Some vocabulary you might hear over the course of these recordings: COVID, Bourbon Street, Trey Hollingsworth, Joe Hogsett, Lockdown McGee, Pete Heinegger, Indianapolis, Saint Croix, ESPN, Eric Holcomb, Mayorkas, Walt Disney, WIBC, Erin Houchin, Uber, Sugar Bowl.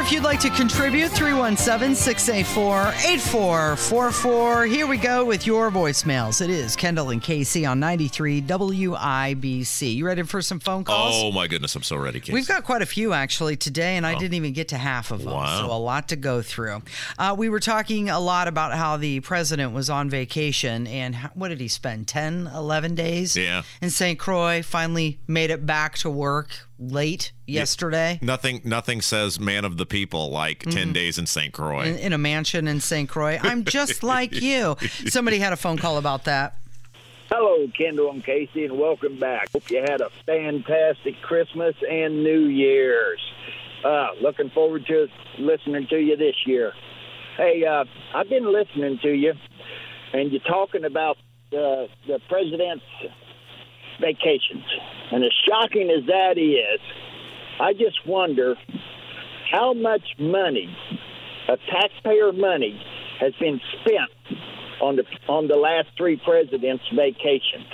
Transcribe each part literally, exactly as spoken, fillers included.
If you'd like to contribute, three one seven, six eight four, eight four four four. Here we go with your voicemails. It is Kendall and Casey on ninety-three W I B C. You ready for some phone calls? Oh, my goodness. I'm so ready, Casey. We've got quite a few, actually, today, and oh. I didn't even get to half of them. Wow. So a lot to go through. Uh, we were talking a lot about how the president was on vacation, and how, what did he spend, ten, eleven days? Yeah. In Saint Croix, finally made it back to work late yesterday. Yeah, nothing nothing says man of the people like ten mm-hmm. days in Saint Croix. In, in a mansion in Saint Croix. I'm just like you. Somebody had a phone call about that. Hello, Kendall and Casey, and welcome back. Hope you had a fantastic Christmas and New Year's. Uh, looking forward to listening to you this year. Hey, uh, I've been listening to you, and you're talking about uh, the president's vacations. And as shocking as that is, I just wonder how much money, of taxpayer money, has been spent on the on the last three presidents' vacations.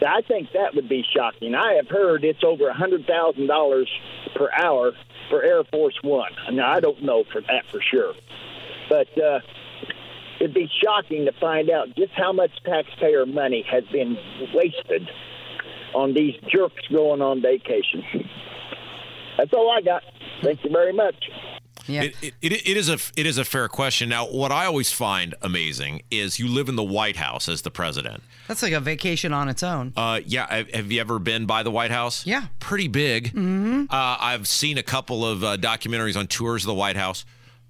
So I think that would be shocking. I have heard it's over one hundred thousand dollars per hour for Air Force One. Now, I don't know for that for sure. But uh, it'd be shocking to find out just how much taxpayer money has been wasted on these jerks going on vacation. That's all I got. Thank you very much. Yeah. It, it, it, it is a it is a fair question. Now, what I always find amazing is you live in the White House as the president. That's like a vacation on its own. Uh, yeah. Have you ever been by the White House? Yeah. Pretty big. Mm-hmm. Uh, I've seen a couple of uh, documentaries on tours of the White House.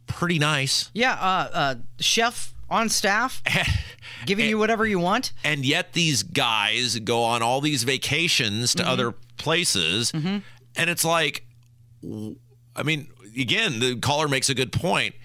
Pretty nice. Yeah. Uh, uh, chef on staff, giving and, you whatever you want. And yet these guys go on all these vacations to mm-hmm. other places. Mm-hmm. And it's like, I mean, again, the caller makes a good point.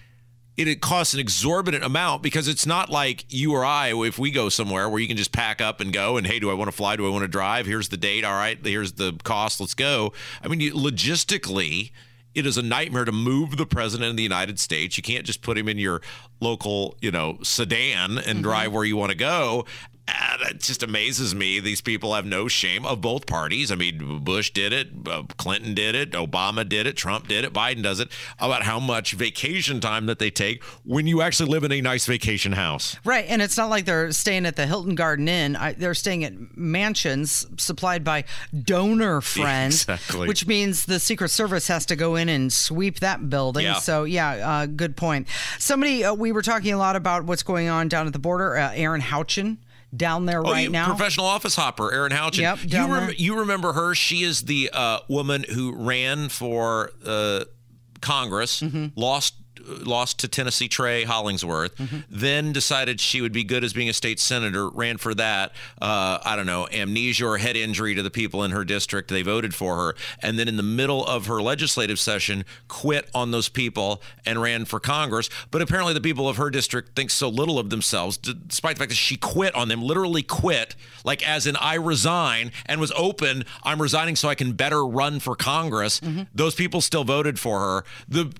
It, it costs an exorbitant amount because it's not like you or I, if we go somewhere where you can just pack up and go and, hey, do I want to fly? Do I want to drive? Here's the date. All right. Here's the cost. Let's go. I mean, you, logistically, it is a nightmare to move the president of the United States. You can't just put him in your local, you know, sedan and mm-hmm. drive where you want to go. Uh, that just amazes me. These people have no shame of both parties. I mean, Bush did it. Uh, Clinton did it. Obama did it. Trump did it. Biden does it. About how much vacation time that they take when you actually live in a nice vacation house. Right. And it's not like they're staying at the Hilton Garden Inn. I, they're staying at mansions supplied by donor friends, exactly. Which means the Secret Service has to go in and sweep that building. Yeah. So, yeah, uh, good point. Somebody, uh, we were talking a lot about what's going on down at the border. Uh, Erin Houchin. Down there oh, right you, now. Professional office hopper, Erin Houchin. Yep, down you, rem- there. you remember her. She is the uh, woman who ran for uh, Congress, mm-hmm. lost lost to Tennessee Trey Hollingsworth, mm-hmm. then decided she would be good as being a state senator, ran for that, uh, I don't know, amnesia or head injury to the people in her district. They voted for her. And then in the middle of her legislative session, quit on those people and ran for Congress. But apparently the people of her district think so little of themselves, despite the fact that she quit on them, literally quit, like as in I resign, and was open, I'm resigning so I can better run for Congress. Mm-hmm. Those people still voted for her. The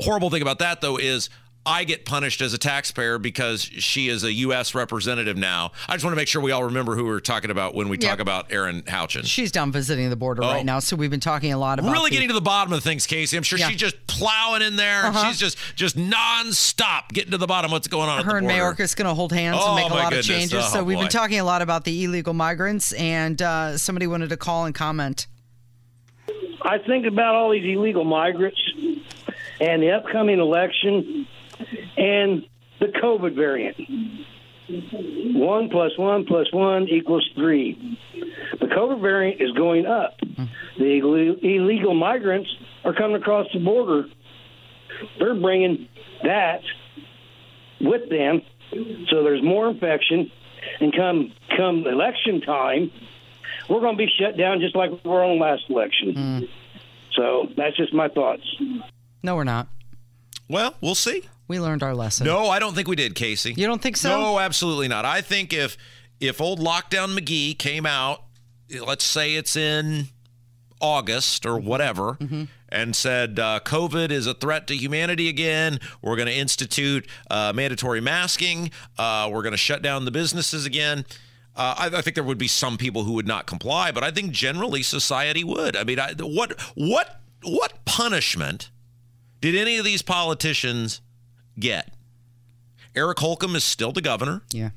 horrible thing about that, though, is I get punished as a taxpayer because she is a U S representative now. I just want to make sure we all remember who we're talking about when we yep. talk about Erin Houchin. She's down visiting the border oh. right now, so we've been talking a lot about really getting the, to the bottom of things, Casey. I'm sure yeah. she's just plowing in there. Uh-huh. She's just just nonstop getting to the bottom of what's going on. Her at the and Mayorkas going to hold hands oh, and make a lot goodness. of changes. Oh, so we've boy. been talking a lot about the illegal migrants, and uh, somebody wanted to call and comment. I think about all these illegal migrants and the upcoming election, and the COVID variant. One plus one plus one equals three. The COVID variant is going up. The illegal migrants are coming across the border. They're bringing that with them, so there's more infection. And come come election time, we're going to be shut down just like we were on last election. Mm. So that's just my thoughts. No, we're not. Well, we'll see. We learned our lesson. No, I don't think we did, Casey. You don't think so? No, absolutely not. I think if if old Lockdown McGee came out, let's say it's in August or whatever, mm-hmm. and said uh, COVID is a threat to humanity again, we're going to institute uh, mandatory masking, uh, we're going to shut down the businesses again, uh, I, I think there would be some people who would not comply, but I think generally society would. I mean, I, what what what punishment did any of these politicians get? Eric Holcomb is still the governor. Yeah,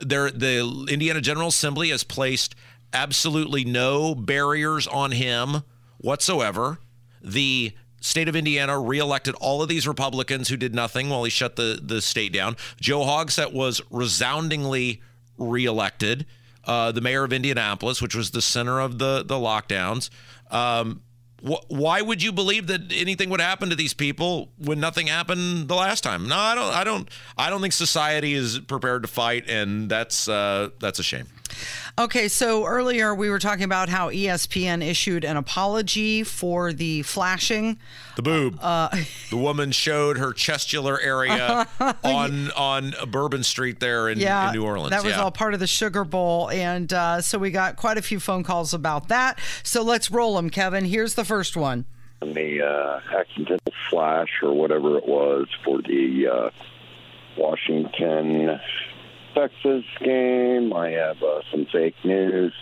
there the Indiana General Assembly has placed absolutely no barriers on him whatsoever. The state of Indiana reelected all of these Republicans who did nothing while he shut the, the state down. Joe Hogsett was resoundingly reelected, uh, the mayor of Indianapolis, which was the center of the, the lockdowns. Um, wh- why would you believe that anything would happen to these people when nothing happened the last time? No, I don't. I don't. I don't think society is prepared to fight, and that's uh, that's a shame. Okay, so earlier we were talking about how E S P N issued an apology for the flashing. The boob. Uh, the woman showed her chestular area on on Bourbon Street there in, yeah, in New Orleans. That was yeah. all part of the Sugar Bowl, and uh, so we got quite a few phone calls about that. So let's roll them, Kevin. Here's the first one. The uh, accidental flash or whatever it was for the uh, Washington Texas game. I have uh, some fake news.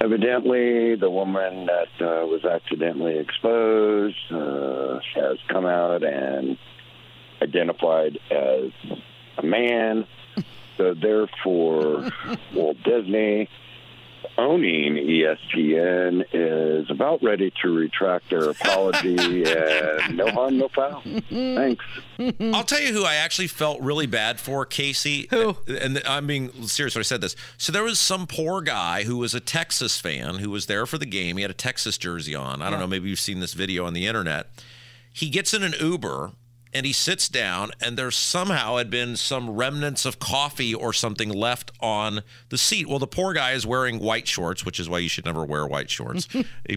Evidently, the woman that uh, was accidentally exposed uh, has come out and identified as a man. So therefore, Walt Disney owning E S P N is about ready to retract their apology, and no harm, no foul. Thanks. I'll tell you who I actually felt really bad for, Casey. Who? And I'm being serious when I said this. So there was some poor guy who was a Texas fan who was there for the game. He had a Texas jersey on. I don't yeah. know, maybe you've seen this video on the internet. He gets in an Uber, and he sits down, and there somehow had been some remnants of coffee or something left on the seat. Well, the poor guy is wearing white shorts, which is why you should never wear white shorts.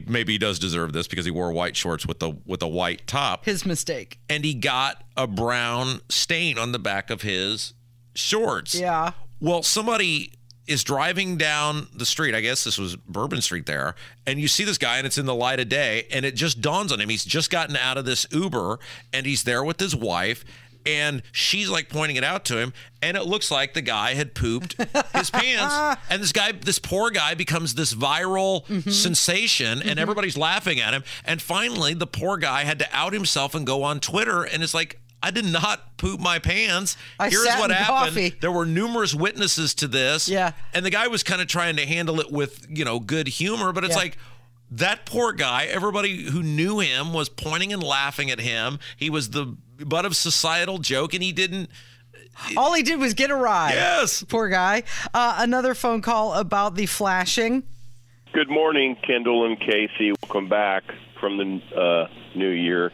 Maybe he does deserve this because he wore white shorts with the with a white top. His mistake. And he got a brown stain on the back of his shorts. Yeah. Well, somebody is driving down the street. I guess this was Bourbon Street there. And you see this guy, and it's in the light of day, and it just dawns on him. He's just gotten out of this Uber, and he's there with his wife, and she's like pointing it out to him, and it looks like the guy had pooped his pants. And this guy, this poor guy, becomes this viral mm-hmm. sensation, and mm-hmm. everybody's laughing at him. And finally, the poor guy had to out himself and go on Twitter, and it's like, I did not poop my pants. I Here's what happened. Coffee. There were numerous witnesses to this. Yeah. And the guy was kind of trying to handle it with, you know, good humor. But it's yeah. like that poor guy, everybody who knew him was pointing and laughing at him. He was the butt of societal joke, and he didn't. All he did was get a ride. Yes. Poor guy. Uh, another phone call about the flashing. Good morning, Kendall and Casey. Welcome back from the uh, new year.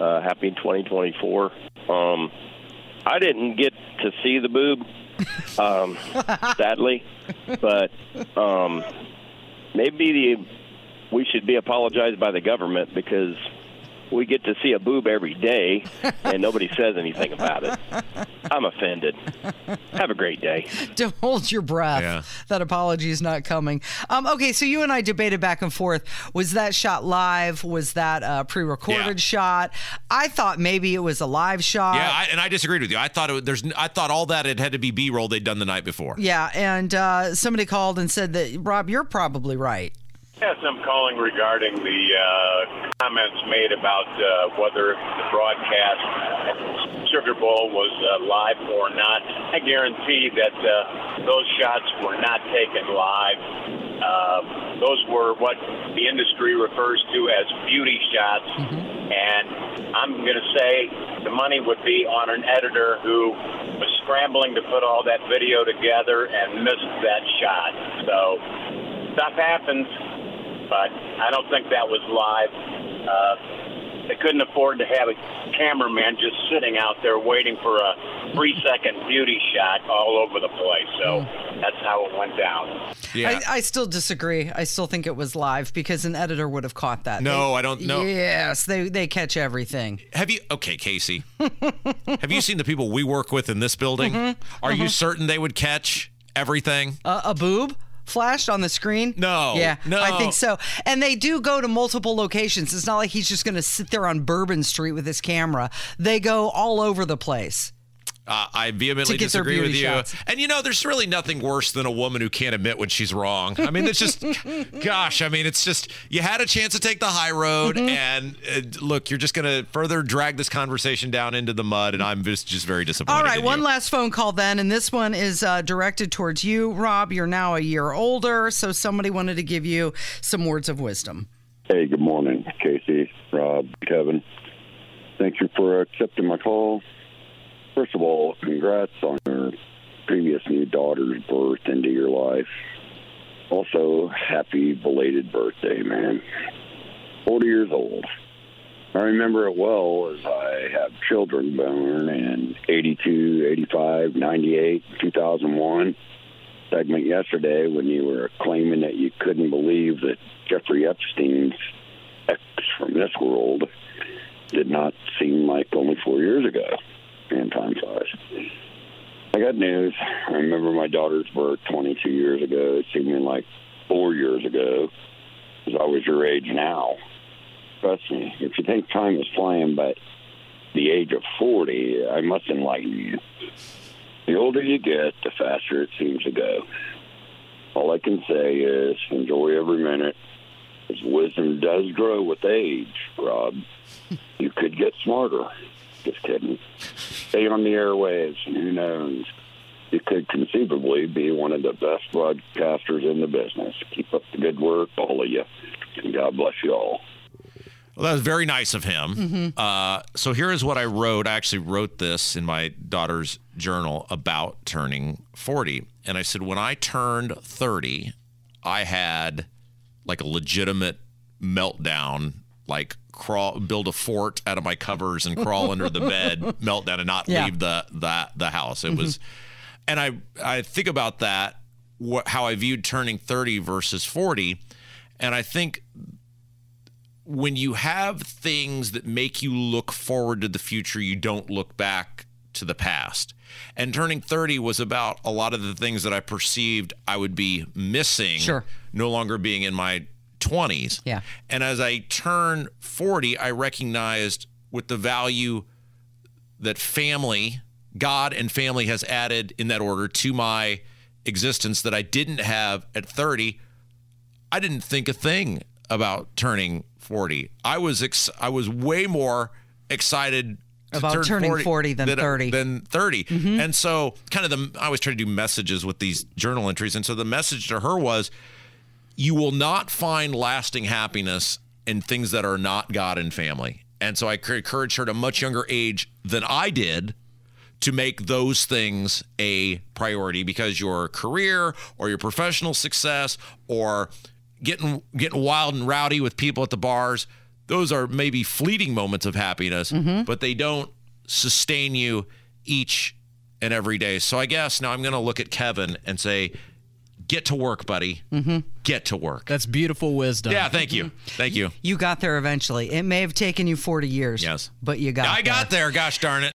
Uh, happy twenty twenty-four. Um, I didn't get to see the boob, um, sadly, but um, maybe the, we should be apologized by the government because we get to see a boob every day and nobody says anything about it. I'm offended. Have a great day. Don't hold your breath. Yeah. That apology is not coming. Um, okay, so you and I debated back and forth. Was that shot live? Was that a pre-recorded yeah. shot? I thought maybe it was a live shot. Yeah, I, and I disagreed with you. I thought it, there's. I thought all that it had to be B-roll they'd done the night before. Yeah, and uh, somebody called and said that, Rob, you're probably right. Yes, I'm calling regarding the uh, comments made about uh, whether the broadcast at Sugar Bowl was uh, live or not. I guarantee that uh, those shots were not taken live. Uh, those were what the industry refers to as beauty shots. Mm-hmm. And I'm going to say the money would be on an editor who was scrambling to put all that video together and missed that shot. So stuff happens. But I don't think that was live. Uh, they couldn't afford to have a cameraman just sitting out there waiting for a three-second beauty shot all over the place. So that's how it went down. Yeah. I, I still disagree. I still think it was live because an editor would have caught that. No, they, I don't know. Yes, they, they catch everything. Have you, okay, Casey, have you seen the people we work with in this building? Mm-hmm. Are mm-hmm. you certain they would catch everything. Uh, a boob flashed on the screen? No. Yeah, no. I think so. And they do go to multiple locations. It's not like he's just going to sit there on Bourbon Street with his camera. They go all over the place. Uh, I vehemently disagree with you. Shots. And, you know, there's really nothing worse than a woman who can't admit when she's wrong. I mean, it's just, gosh, I mean, it's just, you had a chance to take the high road. Mm-hmm. And uh, look, you're just going to further drag this conversation down into the mud. And I'm just, just very disappointed. All right. One you. last phone call then. And this one is uh, directed towards you, Rob. You're now a year older. So somebody wanted to give you some words of wisdom. Hey, good morning, Casey, Rob, Kevin. Thank you for accepting my call. First of all, congrats on your previous new daughter's birth into your life. Also, happy belated birthday, man. forty years old. I remember it well as I have children born in eighty-two, eighty-five, ninety-eight, two thousand one. Segment yesterday when you were claiming that you couldn't believe that Jeffrey Epstein's ex from this world did not seem like only four years ago. And time flies. I got news. I remember my daughter's birth twenty-two years ago. It seemed like four years ago, because I was your age now. Trust me, if you think time is flying by the age of forty, I must enlighten you. The older you get, the faster it seems to go. All I can say is enjoy every minute, because wisdom does grow with age, Rob. You could get smarter. Just kidding. Stay on the airwaves, and who knows? You could conceivably be one of the best broadcasters in the business. Keep up the good work, all of you, and God bless you all. Well, that was very nice of him. Mm-hmm. Uh, so here is what I wrote. I actually wrote this in my daughter's journal about turning forty. And I said, when I turned thirty, I had like a legitimate meltdown, like crawl, build a fort out of my covers and crawl under the bed, meltdown, and not yeah. leave the, the the house. It mm-hmm. was, and I I think about that, wh- how I viewed turning thirty versus forty, and I think when you have things that make you look forward to the future, you don't look back to the past. And turning thirty was about a lot of the things that I perceived I would be missing, sure. no longer being in my twenties. Yeah. And as I turned forty, I recognized with the value that family, God and family has added in that order to my existence that I didn't have at thirty. I didn't think a thing about turning forty. I was ex- I was way more excited about turn turning forty, forty than, than thirty. Than thirty. Mm-hmm. And so kind of the I always try to do messages with these journal entries, and so the message to her was, you will not find lasting happiness in things that are not God and family. And so I encouraged her at a much younger age than I did to make those things a priority, because your career or your professional success or getting getting wild and rowdy with people at the bars, those are maybe fleeting moments of happiness, mm-hmm. but they don't sustain you each and every day. So I guess now I'm going to look at Kevin and say, get to work, buddy. Mm-hmm. Get to work. That's beautiful wisdom. Yeah, thank you. Mm-hmm. Thank you. You got there eventually. It may have taken you forty years. Yes. But you got I there. I got there. Gosh darn it.